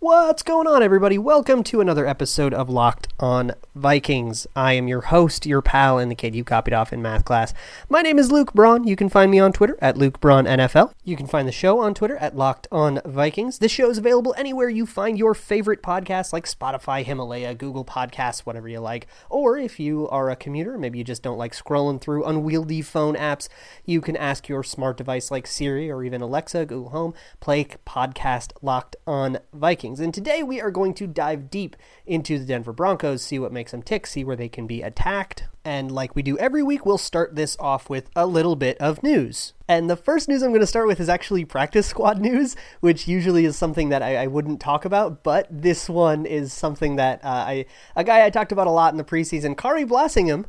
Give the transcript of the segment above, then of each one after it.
What's going on, everybody? Welcome to another episode of Locked On Vikings. I am your host, your pal, and the kid you copied off in math class. My name is Luke Braun. You can find me on Twitter at LukeBraunNFL. You can find the show on Twitter at Locked On Vikings. This show is available anywhere you find your favorite podcasts, like Spotify, Himalaya, Google Podcasts, whatever you like. Or if you are a commuter, maybe you just don't like scrolling through unwieldy phone apps, you can ask your smart device like Siri or even Alexa, Google Home, play podcast Locked On Vikings. And today we are going to dive deep into the Denver Broncos, see what makes them tick, see where they can be attacked. And like we do every week, we'll start this off with a little bit of news. And the first news I'm going to start with is actually practice squad news, which usually is something that I wouldn't talk about, but this one is something that a guy I talked about a lot in the preseason, Khari Blassingame,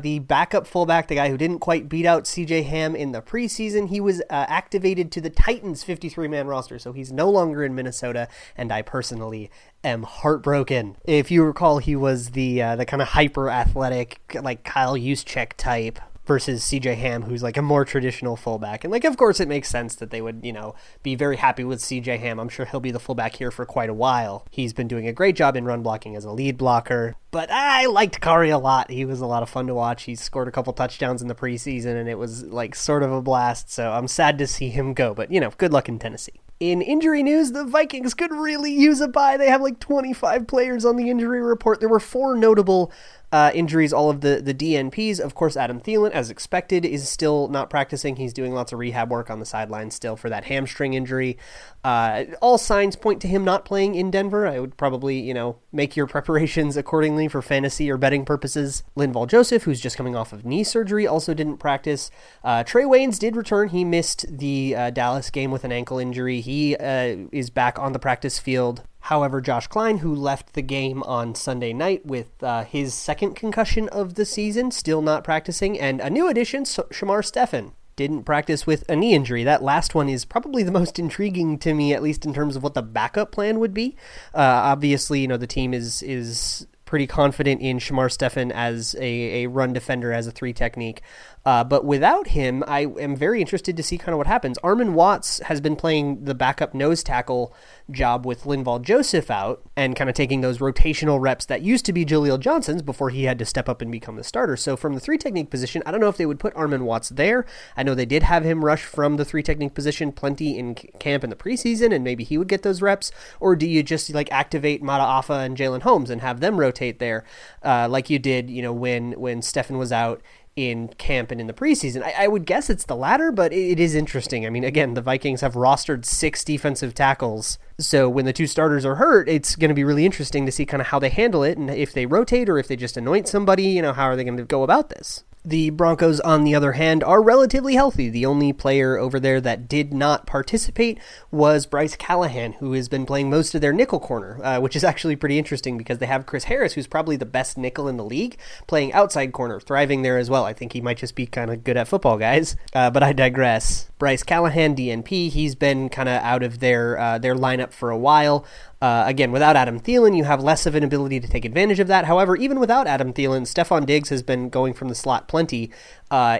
the backup fullback, the guy who didn't quite beat out C.J. Ham in the preseason, he was activated to the Titans' 53-man roster, so he's no longer in Minnesota, and I personally am heartbroken. If you recall, he was the kind of hyper-athletic, like Kyle Juszczyk type, versus C.J. Ham, who's like a more traditional fullback. And like, of course, it makes sense that they would, you know, be very happy with C.J. Ham. I'm sure he'll be the fullback here for quite a while. He's been doing a great job in run blocking as a lead blocker. But I liked Khari a lot. He was a lot of fun to watch. He scored a couple touchdowns in the preseason, and it was like sort of a blast. So I'm sad to see him go. But, you know, good luck in Tennessee. In injury news, the Vikings could really use a bye. They have like 25 players on the injury report. There were four notable injuries, all of the DNPs. Of course, Adam Thielen, as expected, is still not practicing. He's doing lots of rehab work on the sideline still for that hamstring injury. All signs point to him not playing in Denver. I would probably, you know, make your preparations accordingly for fantasy or betting purposes. Linval Joseph, who's just coming off of knee surgery, also didn't practice. Trey Waynes did return. He missed the Dallas game with an ankle injury. He is back on the practice field. However, Josh Kline, who left the game on Sunday night with his second concussion of the season, still not practicing. And a new addition, Shamar Stephen, didn't practice with a knee injury. That last one is probably the most intriguing to me, at least in terms of what the backup plan would be. Obviously, you know, the team is pretty confident in Shamar Stephen as a run defender, as a three technique. But without him, I am very interested to see kind of what happens. Armon Watts has been playing the backup nose tackle job with Linval Joseph out and kind of taking those rotational reps that used to be Jaleel Johnson's before he had to step up and become the starter. So from the three technique position, I don't know if they would put Armon Watts there. I know they did have him rush from the three technique position plenty in camp in the preseason, and maybe he would get those reps. Or do you just like activate Mata Afa and Jalen Holmes and have them rotate there, like you did, you know, when Stephen was out in camp and in the preseason? I would guess it's the latter, but it is interesting. I mean, again, the Vikings have rostered 6 defensive tackles, so when the two starters are hurt, it's going to be really interesting to see kind of how they handle it, and if they rotate or if they just anoint somebody, you know, how are they going to go about this? The Broncos, on the other hand, are relatively healthy. The only player over there that did not participate was Bryce Callahan, who has been playing most of their nickel corner, which is actually pretty interesting because they have Chris Harris, who's probably the best nickel in the league, playing outside corner, thriving there as well. I think he might just be kind of good at football, guys, but I digress. Bryce Callahan, DNP, he's been kind of out of their lineup for a while. Again, without Adam Thielen, you have less of an ability to take advantage of that. However, even without Adam Thielen, Stephon Diggs has been going from the slot plenty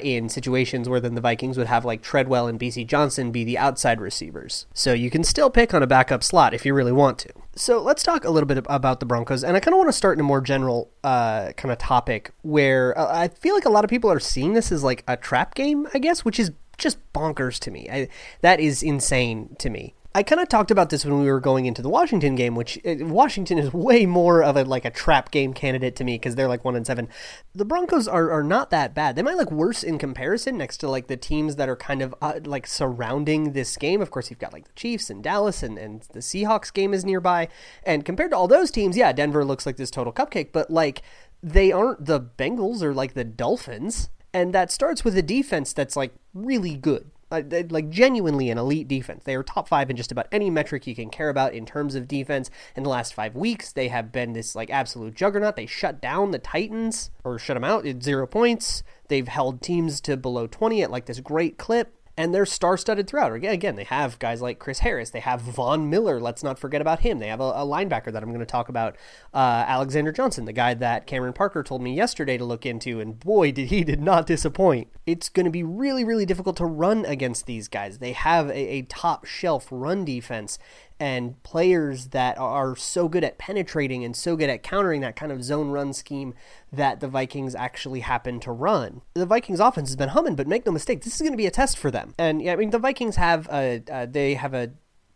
in situations where then the Vikings would have like Treadwell and BC Johnson be the outside receivers. So you can still pick on a backup slot if you really want to. So let's talk a little bit about the Broncos, and I kind of want to start in a more general kind of topic where I feel like a lot of people are seeing this as like a trap game, I guess, which is just bonkers to me. That is insane to me. I kind of talked about this when we were going into the Washington game, which Washington is way more of a trap game candidate to me because they're like 1-7. The Broncos are not that bad. They might look worse in comparison next to like the teams that are kind of like surrounding this game. Of course, you've got like the Chiefs and Dallas and the Seahawks game is nearby. And compared to all those teams, yeah, Denver looks like this total cupcake, but like they aren't the Bengals or like the Dolphins. And that starts with a defense that's like really good. Like genuinely an elite defense. They are top 5 in just about any metric you can care about in terms of defense. In the last 5 weeks, they have been this like absolute juggernaut. They shut down the Titans, or shut them out at 0 points. They've held teams to below 20 at like this great clip. and they're star-studded throughout. Again, they have guys like Chris Harris. They have Von Miller. Let's not forget about him. They have a linebacker that I'm going to talk about, Alexander Johnson, the guy that Cameron Parker told me yesterday to look into, and boy, did he not disappoint. It's going to be really, really difficult to run against these guys. They have a top-shelf run defense and players that are so good at penetrating and so good at countering that kind of zone run scheme that the Vikings actually happen to run. The Vikings offense has been humming, but make no mistake, this is going to be a test for them. And yeah, I mean, the Vikings have a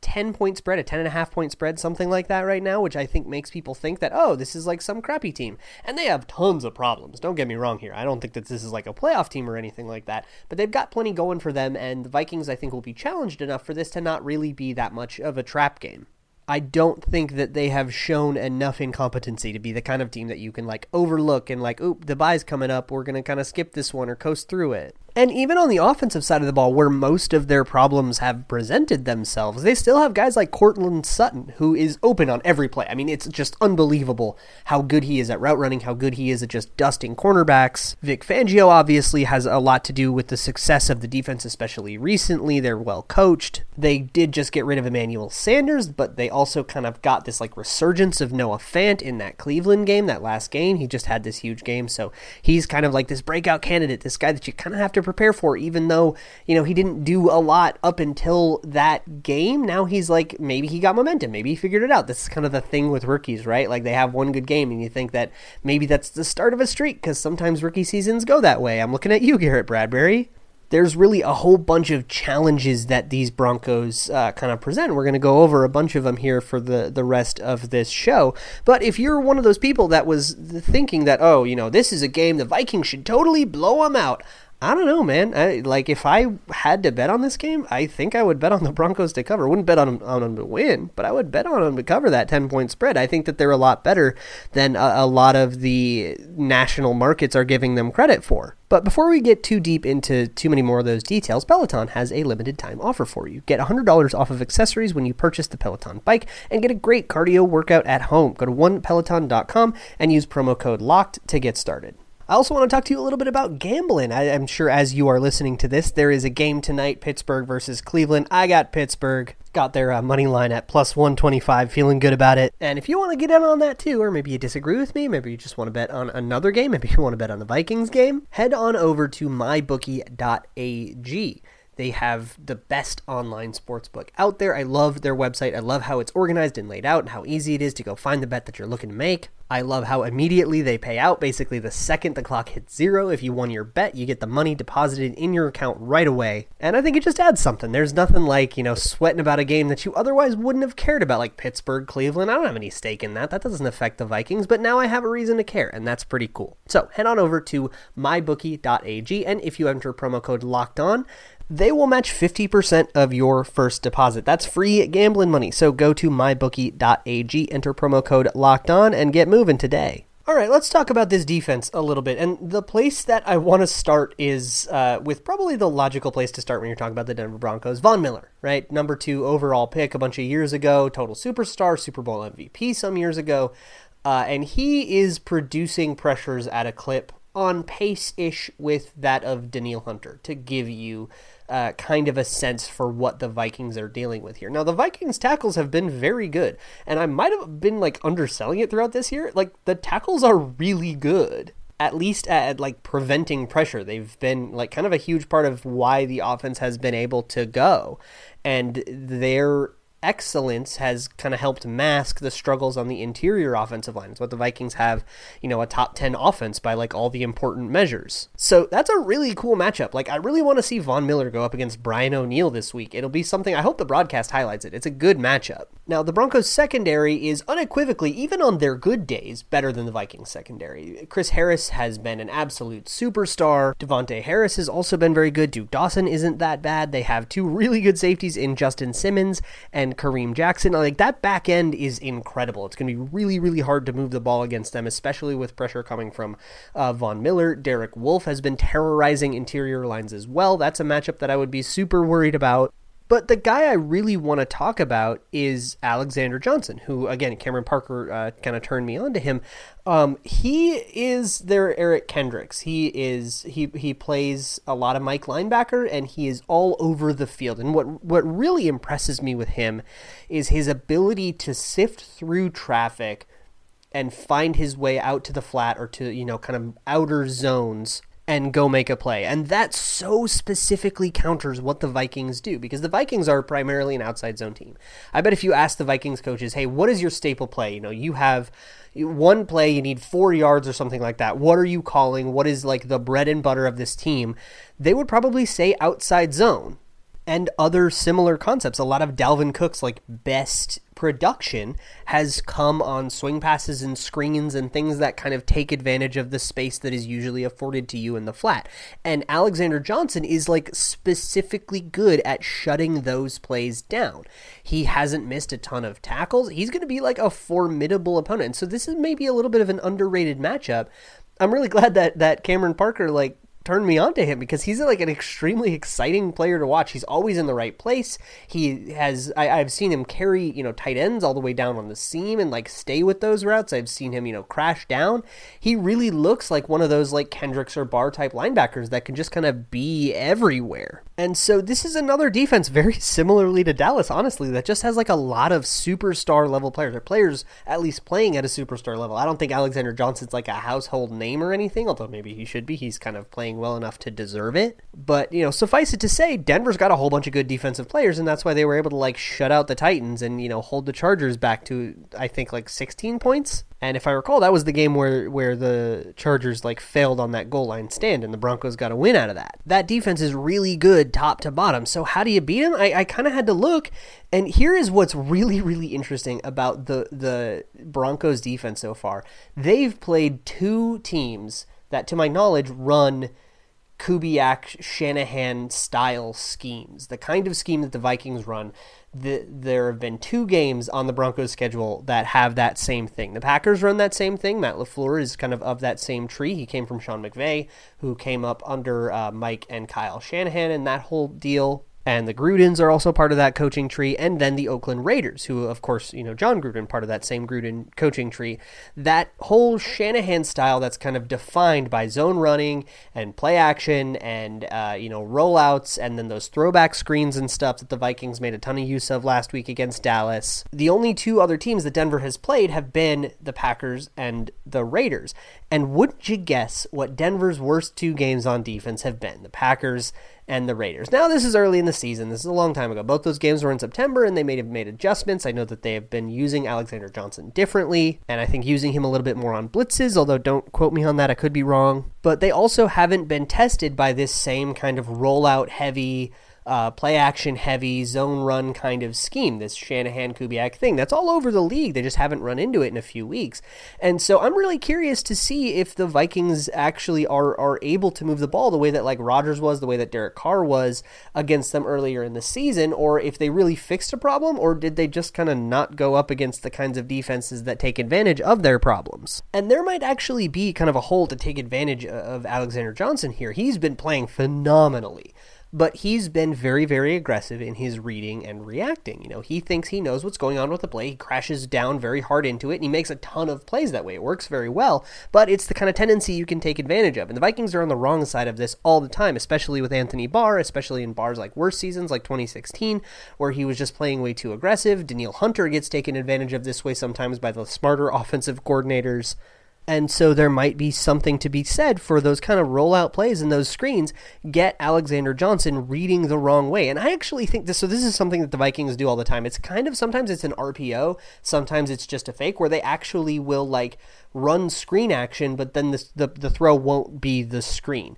10-point spread, a 10.5-point spread, something like that right now, which I think makes people think that, oh, this is like some crappy team. And they have tons of problems. Don't get me wrong here. I don't think that this is like a playoff team or anything like that, but they've got plenty going for them, and the Vikings, I think, will be challenged enough for this to not really be that much of a trap game. I don't think that they have shown enough incompetency to be the kind of team that you can like overlook and like, oop, the bye's coming up, we're going to kind of skip this one or coast through it. And even on the offensive side of the ball, where most of their problems have presented themselves, they still have guys like Courtland Sutton, who is open on every play. I mean, it's just unbelievable how good he is at route running, how good he is at just dusting cornerbacks. Vic Fangio obviously has a lot to do with the success of the defense, especially recently. They're well coached. They did just get rid of Emmanuel Sanders, but they also kind of got this like resurgence of Noah Fant in that Cleveland game, that last game. He just had this huge game, so he's kind of like this breakout candidate, this guy that you kind of have to prepare for, even though, you know, he didn't do a lot up until that game. Now he's like, maybe he got momentum, maybe he figured it out. This is kind of the thing with rookies, right? Like, they have one good game and you think that maybe that's the start of a streak, because sometimes rookie seasons go that way. I'm looking at you, Garett Bradbury. There's really a whole bunch of challenges that these Broncos kind of present. We're going to go over a bunch of them here for the rest of this show. But if you're one of those people that was thinking that, oh, you know, this is a game the Vikings should totally blow them out, I don't know, man. If I had to bet on this game, I think I would bet on the Broncos to cover. I wouldn't bet on them to win, but I would bet on them to cover that 10-point spread. I think that they're a lot better than a lot of the national markets are giving them credit for. But before we get too deep into too many more of those details, Peloton has a limited time offer for you. Get $100 off of accessories when you purchase the Peloton bike and get a great cardio workout at home. Go to onepeloton.com and use promo code LOCKED to get started. I also want to talk to you a little bit about gambling. I'm sure as you are listening to this, there is a game tonight, Pittsburgh versus Cleveland. I got Pittsburgh. Got their money line at +125, feeling good about it. And if you want to get in on that too, or maybe you disagree with me, maybe you just want to bet on another game, maybe you want to bet on the Vikings game, head on over to mybookie.ag. They have the best online sportsbook out there. I love their website. I love how it's organized and laid out and how easy it is to go find the bet that you're looking to make. I love how immediately they pay out. Basically, the second the clock hits zero, if you won your bet, you get the money deposited in your account right away. And I think it just adds something. There's nothing like, you know, sweating about a game that you otherwise wouldn't have cared about, like Pittsburgh, Cleveland. I don't have any stake in that. That doesn't affect the Vikings, but now I have a reason to care, and that's pretty cool. So head on over to mybookie.ag, and if you enter promo code LOCKEDON, they will match 50% of your first deposit. That's free gambling money. So go to mybookie.ag, enter promo code LOCKEDON, and get moving today. All right, let's talk about this defense a little bit. And the place that I want to start is with probably the logical place to start when you're talking about the Denver Broncos, Von Miller, right? Number 2 overall pick a bunch of years ago, total superstar, Super Bowl MVP some years ago. And he is producing pressures at a clip on pace-ish with that of Danielle Hunter to give you kind of a sense for what the Vikings are dealing with here. Now, the Vikings tackles have been very good, and I might have been like underselling it throughout this year. Like, the tackles are really good, at least at like preventing pressure. They've been like kind of a huge part of why the offense has been able to go, and their excellence has kind of helped mask the struggles on the interior offensive line. It's what the Vikings have, you know, a top 10 offense by like all the important measures. So that's a really cool matchup. Like, I really want to see Von Miller go up against Brian O'Neill this week. It'll be something, I hope the broadcast highlights it. It's a good matchup. Now, the Broncos secondary is unequivocally, even on their good days, better than the Vikings secondary. Chris Harris has been an absolute superstar. Devontae Harris has also been very good. Duke Dawson isn't that bad. They have two really good safeties in Justin Simmons and Kareem Jackson. Like, that back end is incredible. It's going to be really, really hard to move the ball against them, especially with pressure coming from Von Miller. Derek Wolfe has been terrorizing interior lines as well. That's a matchup that I would be super worried about. But the guy I really want to talk about is Alexander Johnson, who, again, Cameron Parker kind of turned me on to him. He is their Eric Kendricks. He plays a lot of Mike linebacker, and he is all over the field. And what really impresses me with him is his ability to sift through traffic and find his way out to the flat or to, you know, kind of outer zones and go make a play. And that so specifically counters what the Vikings do, because the Vikings are primarily an outside zone team. I bet if you ask the Vikings coaches, hey, what is your staple play? You know, you have one play, you need 4 yards or something like that. What are you calling? What is like the bread and butter of this team? They would probably say outside zone and other similar concepts. A lot of Dalvin Cook's like best production has come on swing passes and screens and things that kind of take advantage of the space that is usually afforded to you in the flat. And Alexander Johnson is like specifically good at shutting those plays down. He hasn't missed a ton of tackles. He's going to be like a formidable opponent. And so this is maybe a little bit of an underrated matchup. I'm really glad that Cameron Parker like turned me on to him, because he's like an extremely exciting player to watch. He's always in the right place. He has, I've seen him carry, you know, tight ends all the way down on the seam and like stay with those routes. I've seen him, you know, crash down. He really looks like one of those like Kendricks or Barr type linebackers that can just kind of be everywhere. And so this is another defense very similarly to Dallas, honestly, that just has like a lot of superstar level players, or players at least playing at a superstar level. I don't think Alexander Johnson's like a household name or anything, although maybe he should be. He's kind of playing well enough to deserve it. But, you know, suffice it to say, Denver's got a whole bunch of good defensive players, and that's why they were able to like shut out the Titans and, you know, hold the Chargers back to, I think, like 16 points. And if I recall, that was the game where the Chargers like failed on that goal line stand, and the Broncos got a win out of that. That defense is really good top to bottom. So how do you beat them? I kind of had to look, and here is what's really, really interesting about the Broncos defense so far. They've played two teams that, to my knowledge, run Kubiak-Shanahan-style schemes, the kind of scheme that the Vikings run. There have been two games on the Broncos' schedule that have that same thing. The Packers run that same thing. Matt LaFleur is kind of that same tree. He came from Sean McVay, who came up under Mike and Kyle Shanahan and that whole deal. And the Grudens are also part of that coaching tree, and then the Oakland Raiders, who, of course, you know, John Gruden, part of that same Gruden coaching tree. That whole Shanahan style that's kind of defined by zone running and play action and, you know, rollouts, and then those throwback screens and stuff that the Vikings made a ton of use of last week against Dallas. The only two other teams that Denver has played have been the Packers and the Raiders. And wouldn't you guess what Denver's worst two games on defense have been? The Packers and the Raiders. Now, this is early in the season. This is a long time ago. Both those games were in September, and they may have made adjustments. I know that they have been using Alexander Johnson differently, and I think using him a little bit more on blitzes, although don't quote me on that. I could be wrong. But they also haven't been tested by this same kind of rollout-heavy, play-action-heavy, zone-run kind of scheme, this Shanahan-Kubiak thing. That's all over the league. They just haven't run into it in a few weeks. And so I'm really curious to see if the Vikings actually are able to move the ball the way that, like, Rodgers was, the way that Derek Carr was against them earlier in the season, or if they really fixed a problem, or did they just kind of not go up against the kinds of defenses that take advantage of their problems. And there might actually be kind of a hole to take advantage of Alexander Johnson here. He's been playing phenomenally, but he's been very, very aggressive in his reading and reacting. You know, he thinks he knows what's going on with the play. He crashes down very hard into it, and he makes a ton of plays that way. It works very well, but it's the kind of tendency you can take advantage of. And the Vikings are on the wrong side of this all the time, especially with Anthony Barr, especially in Barr's like worst seasons, like 2016, where he was just playing way too aggressive. Danielle Hunter gets taken advantage of this way sometimes by the smarter offensive coordinators. And so there might be something to be said for those kind of rollout plays and those screens. Get Alexander Johnson reading the wrong way. And I actually think this, so this is something that the Vikings do all the time. It's kind of, sometimes it's an RPO, sometimes it's just a fake, where they actually will like run screen action, but then the throw won't be the screen.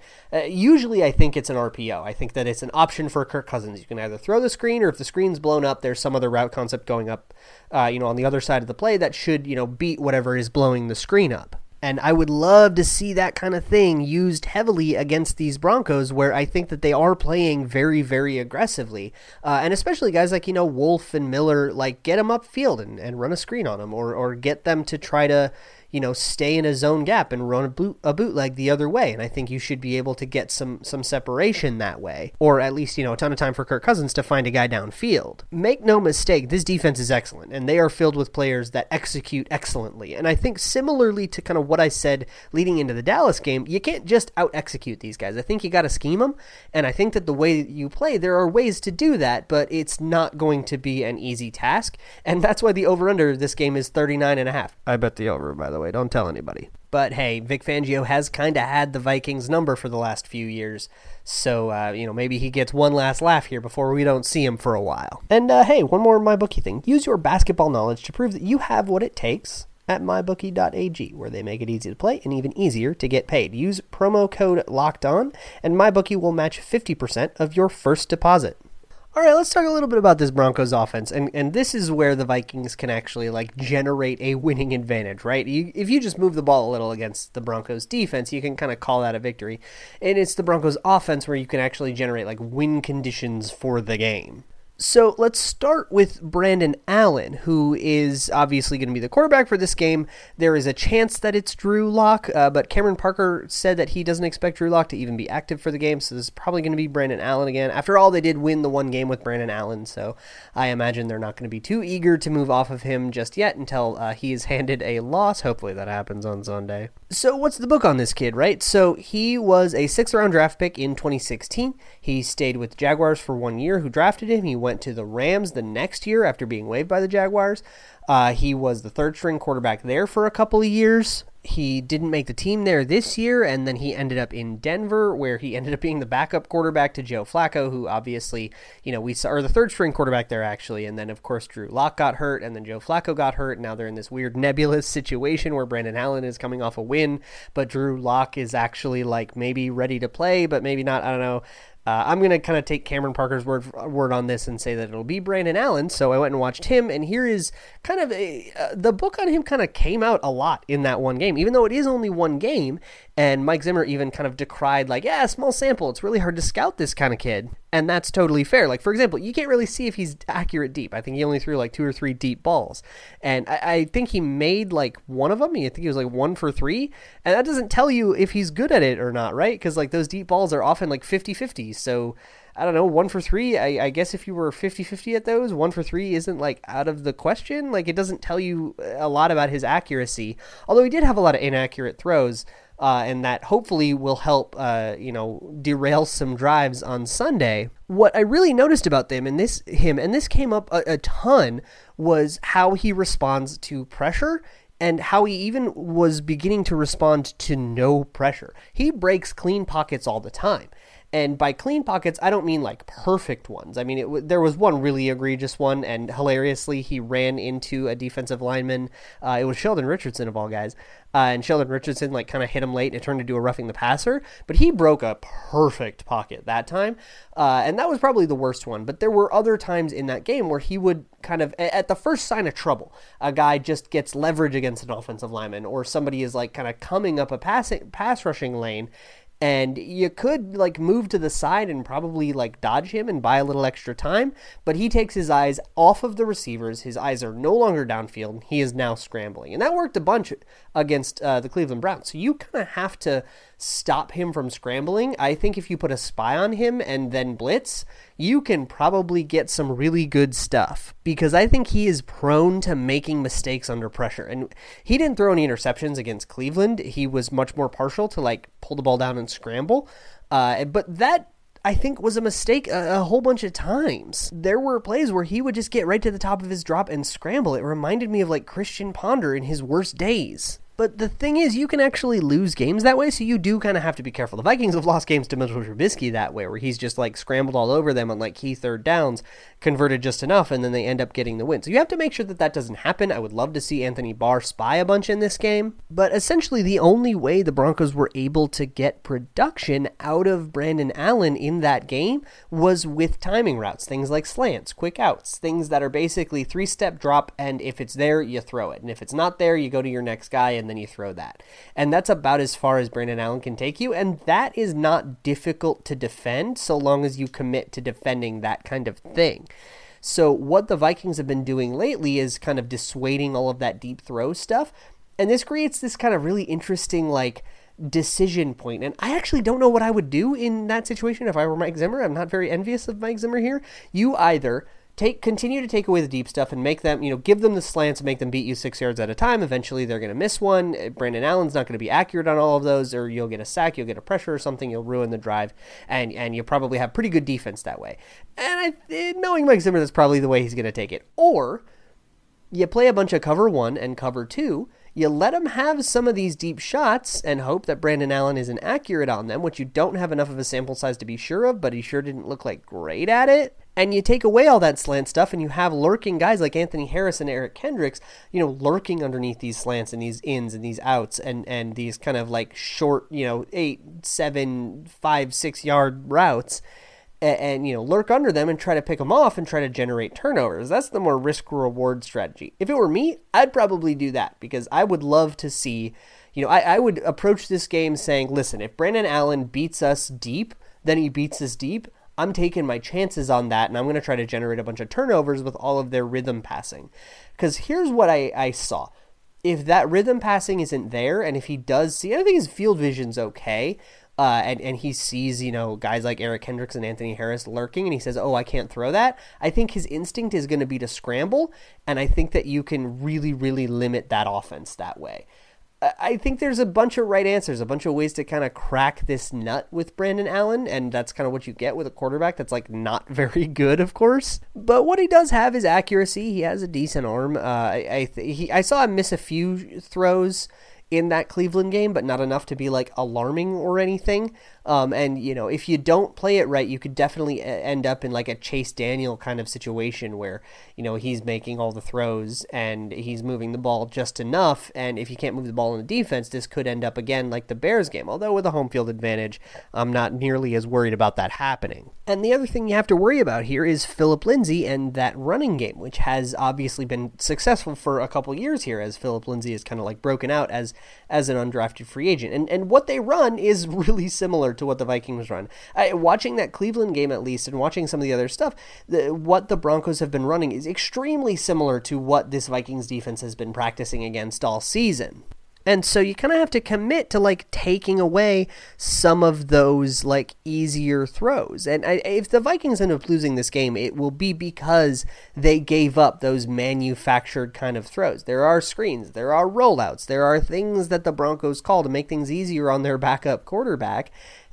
Usually I think it's an RPO. I think that it's an option for Kirk Cousins. You can either throw the screen, or if the screen's blown up, there's some other route concept going up, you know, on the other side of the play that should, you know, beat whatever is blowing the screen up. And I would love to see that kind of thing used heavily against these Broncos, where I think that they are playing very, very aggressively. And especially guys like, you know, Wolf and Miller, like get them upfield and run a screen on them, or get them to try to, you know, stay in a zone gap and run a bootleg the other way. And I think you should be able to get some separation that way, or at least, you know, a ton of time for Kirk Cousins to find a guy downfield. Make no mistake, this defense is excellent, and they are filled with players that execute excellently. And I think similarly to kind of what I said leading into the Dallas game, you can't just out-execute these guys. I think you got to scheme them, and I think that the way that you play, there are ways to do that, but it's not going to be an easy task, and that's why the over-under of this game is 39.5. I bet the over, by the way. Don't tell anybody. But hey, Vic Fangio has kind of had the Vikings number for the last few years, so you know, maybe he gets one last laugh here before we don't see him for a while. And hey, one more MyBookie thing. Use your basketball knowledge to prove that you have what it takes at mybookie.ag, where they make it easy to play and even easier to get paid. Use promo code LOCKEDON, and MyBookie will match 50% of your first deposit. All right, let's talk a little bit about this Broncos offense, and this is where the Vikings can actually, like, generate a winning advantage, right? If you just move the ball a little against the Broncos defense, you can kind of call that a victory, and it's the Broncos offense where you can actually generate, like, win conditions for the game. So let's start with Brandon Allen, who is obviously going to be the quarterback for this game. There is a chance that it's Drew Lock, but Cameron Parker said that he doesn't expect Drew Lock to even be active for the game, so this is probably going to be Brandon Allen again. After all, they did win the one game with Brandon Allen, so I imagine they're not going to be too eager to move off of him just yet until he is handed a loss. Hopefully that happens on Sunday. So what's the book on this kid, right? So he was a 6th-round draft pick in 2016. He stayed with the Jaguars for 1 year, who drafted him. He went to the Rams the next year after being waived by the Jaguars. He was the third-string quarterback there for a couple of years. He didn't make the team there this year, and then he ended up in Denver, where he ended up being the backup quarterback to Joe Flacco, who obviously, you know, we saw, or the third-string quarterback there, actually, and then, of course, Drew Lock got hurt, and then Joe Flacco got hurt. Now they're in this weird nebulous situation where Brandon Allen is coming off a win, but Drew Lock is actually, like, maybe ready to play, but maybe not, I don't know. I'm going to kind of take Cameron Parker's word on this and say that it'll be Brandon Allen. So I went and watched him, and here is kind of the book on him kind of came out a lot in that one game, even though it is only one game. And Mike Zimmer even kind of decried, like, yeah, small sample. It's really hard to scout this kind of kid. And that's totally fair. Like, for example, you can't really see if he's accurate deep. I think he only threw, like, 2 or 3 deep balls. And I think he made, like, one of them. I think he was, like, 1 for 3. And that doesn't tell you if he's good at it or not, right? Because, like, those deep balls are often, like, 50-50. So, I don't know, 1 for 3, I guess if you were 50-50 at those, 1 for 3 isn't, like, out of the question. Like, it doesn't tell you a lot about his accuracy. Although he did have a lot of inaccurate throws. And that hopefully will help, you know, derail some drives on Sunday. What I really noticed about them and this came up a ton, was how he responds to pressure and how he even was beginning to respond to no pressure. He breaks clean pockets all the time. And by clean pockets, I don't mean, like, perfect ones. I mean, there was one really egregious one, and hilariously, he ran into a defensive lineman. It was Sheldon Richardson, of all guys. And Sheldon Richardson, like, kind of hit him late, and it turned into a roughing the passer. But he broke a perfect pocket that time. And that was probably the worst one. But there were other times in that game where he would kind of, at the first sign of trouble, a guy just gets leverage against an offensive lineman, or somebody is, like, kind of coming up a pass rushing lane, and you could, like, move to the side and probably, like, dodge him and buy a little extra time, but he takes his eyes off of the receivers. His eyes are no longer downfield, and he is now scrambling. And that worked a bunch against the Cleveland Browns. So you kind of have to stop him from scrambling. I think if you put a spy on him and then blitz, you can probably get some really good stuff, because I think he is prone to making mistakes under pressure. And he didn't throw any interceptions against Cleveland. He was much more partial to, like, pull the ball down and scramble. But that, I think, was a mistake a whole bunch of times. There were plays where he would just get right to the top of his drop and scramble. It reminded me of, like, Christian Ponder in his worst days. But the thing is, you can actually lose games that way, so you do kind of have to be careful. The Vikings have lost games to Mitchell Trubisky that way, where he's just, like, scrambled all over them on, like, key third downs, converted just enough, and then they end up getting the win. So you have to make sure that that doesn't happen. I would love to see Anthony Barr spy a bunch in this game. But essentially, the only way the Broncos were able to get production out of Brandon Allen in that game was with timing routes, things like slants, quick outs, things that are basically 3-step drop, and if it's there, you throw it. And if it's not there, you go to your next guy, and then you throw that. And that's about as far as Brandon Allen can take you, and that is not difficult to defend so long as you commit to defending that kind of thing. So what the Vikings have been doing lately is kind of dissuading all of that deep throw stuff And this creates this kind of really interesting, like, decision point. And I actually don't know what I would do in that situation if I were Mike Zimmer. I'm not very envious of Mike Zimmer here. You either continue to take away the deep stuff and make them, you know, give them the slants and make them beat you 6 yards at a time. Eventually they're going to miss one. Brandon Allen's not going to be accurate on all of those, or you'll get a sack, you'll get a pressure or something, you'll ruin the drive, and you'll probably have pretty good defense that way. And knowing Mike Zimmer, that's probably the way he's going to take it. Or you play a bunch of cover one and cover two. You let them have some of these deep shots and hope that Brandon Allen isn't accurate on them, which you don't have enough of a sample size to be sure of, but he sure didn't look like great at it. And you take away all that slant stuff, and you have lurking guys like Anthony Harris and Eric Kendricks, you know, lurking underneath these slants and these ins and these outs and these kind of like short, you know, 8, 7, 5, 6 yard routes and, you know, lurk under them and try to pick them off and try to generate turnovers. That's the more risk reward strategy. If it were me, I'd probably do that because I would love to see, you know, I would approach this game saying, listen, if Brandon Allen beats us deep, then he beats us deep. I'm taking my chances on that, and I'm going to try to generate a bunch of turnovers with all of their rhythm passing. Because here's what I saw. If that rhythm passing isn't there, and if he does see, I think his field vision's okay, and he sees, you know, guys like Eric Kendricks and Anthony Harris lurking, and he says, oh, I can't throw that. I think his instinct is going to be to scramble, and I think that you can really, really limit that offense that way. I think there's a bunch of right answers, a bunch of ways to kind of crack this nut with Brandon Allen, and that's kind of what you get with a quarterback that's, like, not very good, of course. But what he does have is accuracy. He has a decent arm. I saw him miss a few throws in that Cleveland game, but not enough to be, like, alarming or anything. And, you know, if you don't play it right, you could definitely end up in, like, a Chase Daniel kind of situation where, you know, he's making all the throws and he's moving the ball just enough. And if you can't move the ball in the defense, this could end up again like the Bears game. Although with a home field advantage, I'm not nearly as worried about that happening. And the other thing you have to worry about here is Philip Lindsay and that running game, which has obviously been successful for a couple years here as Philip Lindsay is kind of like broken out as an undrafted free agent. And what they run is really similar to what the Vikings run. Watching that Cleveland game, at least, and watching some of the other stuff, what the Broncos have been running is extremely similar to what this Vikings defense has been practicing against all season. And so you kind of have to commit to, like, taking away some of those, like, easier throws. And if the Vikings end up losing this game, it will be because they gave up those manufactured kind of throws. There are screens. There are rollouts. There are things that the Broncos call to make things easier on their backup quarterback.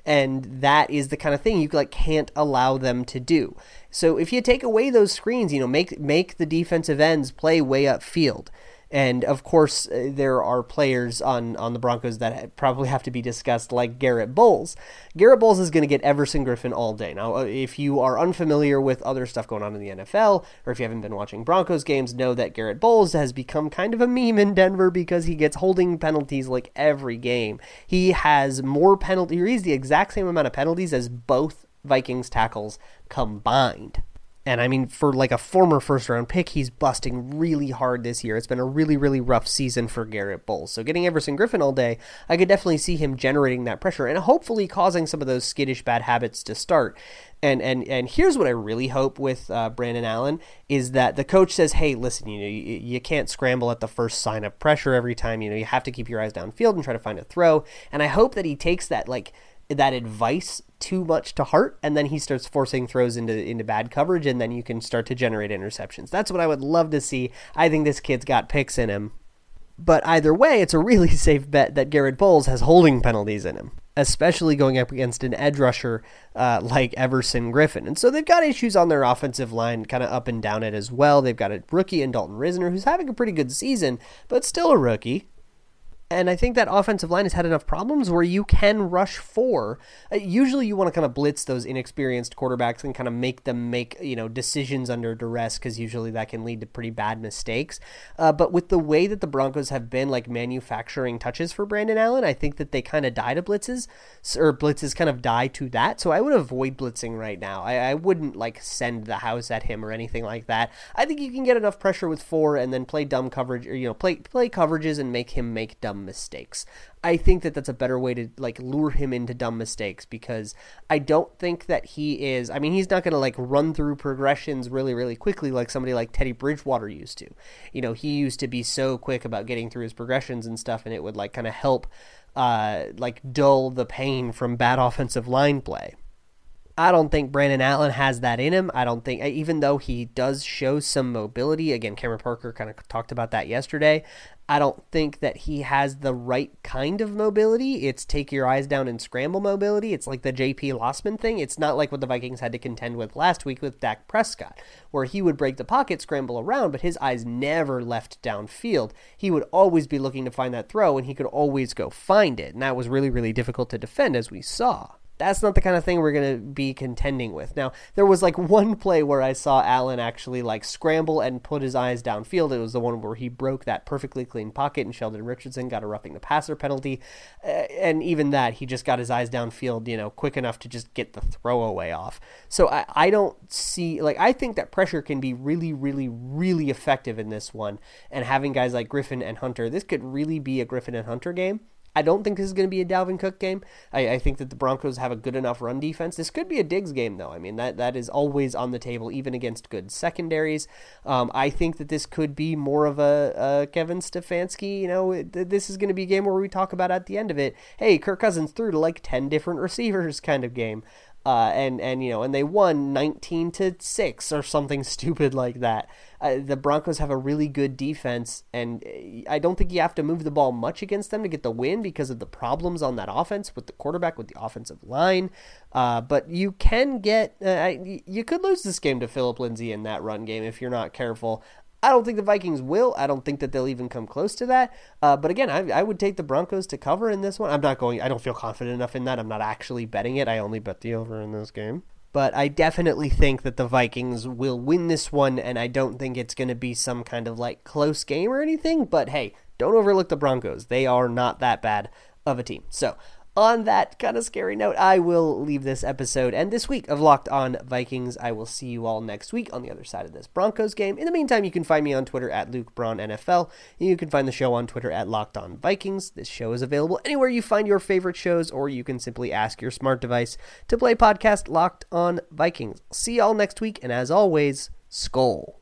And that is the kind of thing you, like, can't allow them to do. So if you take away those screens, you know, make the defensive ends play way upfield. And, of course, there are players on the Broncos that probably have to be discussed, like Garett Bolles. Garett Bolles is going to get Everson Griffen all day. Now, if you are unfamiliar with other stuff going on in the NFL, or if you haven't been watching Broncos games, know that Garett Bolles has become kind of a meme in Denver because he gets holding penalties like every game. He has more penalties. He's the exact same amount of penalties as both Vikings tackles combined. And I mean, for like a former first-round pick, he's busting really hard this year. It's been a really, really rough season for Garett Bolles. So getting Everson Griffen all day, I could definitely see him generating that pressure and hopefully causing some of those skittish bad habits to start. And here's what I really hope with Brandon Allen is that the coach says, hey, listen, you know, you can't scramble at the first sign of pressure every time. You know, you have to keep your eyes downfield and try to find a throw. And I hope that he takes that, like, that advice too much to heart, and then he starts forcing throws into bad coverage, and then you can start to generate interceptions. That's what I would love to see. I think this kid's got picks in him. But either way, it's a really safe bet that Garett Bolles has holding penalties in him, especially going up against an edge rusher like Everson Griffen. And so they've got issues on their offensive line kind of up and down it as well. They've got a rookie in Dalton Risner who's having a pretty good season, but still a rookie. And I think that offensive line has had enough problems where you can rush four. Usually you want to kind of blitz those inexperienced quarterbacks and kind of make them make, you know, decisions under duress, because usually that can lead to pretty bad mistakes. But with the way that the Broncos have been, like, manufacturing touches for Brandon Allen, I think that they kind of die to blitzes, or blitzes kind of die to that. So I would avoid blitzing right now. I wouldn't, like, send the house at him or anything like that. I think you can get enough pressure with four and then play dumb coverage, or, you know, play coverages and make him make dumb dumb mistakes. I think that that's a better way to like lure him into dumb mistakes, because I don't think that he is, I mean, he's not going to like run through progressions really, really quickly like somebody like Teddy Bridgewater used to. You know, he used to be so quick about getting through his progressions and stuff, and it would like kind of help like dull the pain from bad offensive line play. I don't think Brandon Allen has that in him. I don't think, even though he does show some mobility, again, Cameron Parker kind of talked about that yesterday, I don't think that he has the right kind of mobility. It's take your eyes down and scramble mobility. It's like the J.P. Lossman thing. It's not like what the Vikings had to contend with last week with Dak Prescott, where he would break the pocket, scramble around, but his eyes never left downfield. He would always be looking to find that throw, and he could always go find it, and that was really, really difficult to defend, as we saw. That's not the kind of thing we're going to be contending with. Now, there was like one play where I saw Allen actually like scramble and put his eyes downfield. It was the one where he broke that perfectly clean pocket and Sheldon Richardson got a roughing the passer penalty. And even that, he just got his eyes downfield, you know, quick enough to just get the throwaway off. So I don't see, like, I think that pressure can be really, really, really effective in this one. And having guys like Griffen and Hunter, this could really be a Griffen and Hunter game. I don't think this is going to be a Dalvin Cook game. I think that the Broncos have a good enough run defense. This could be a Diggs game, though. I mean, that is always on the table, even against good secondaries. I think that this could be more of a Kevin Stefanski, you know, this is going to be a game where we talk about at the end of it, hey, Kirk Cousins threw to like 10 different receivers kind of game. And you know, and they won 19-6 or something stupid like that. The Broncos have a really good defense, and I don't think you have to move the ball much against them to get the win because of the problems on that offense with the quarterback, with the offensive line. But you can get, you could lose this game to Philip Lindsay in that run game if you're not careful. I don't think the Vikings will. I don't think that they'll even come close to that. But again, I would take the Broncos to cover in this one. I'm not going, I don't feel confident enough in that. I'm not actually betting it. I only bet the over in this game. But I definitely think that the Vikings will win this one, and I don't think it's going to be some kind of like close game or anything. But hey, don't overlook the Broncos. They are not that bad of a team. So on that kind of scary note, I will leave this episode and this week of Locked On Vikings. I will see you all next week on the other side of this Broncos game. In the meantime, you can find me on Twitter at Luke Braun NFL. You can find the show on Twitter at Locked On Vikings. This show is available anywhere you find your favorite shows, or you can simply ask your smart device to play podcast Locked On Vikings. See you all next week, and as always, Skol.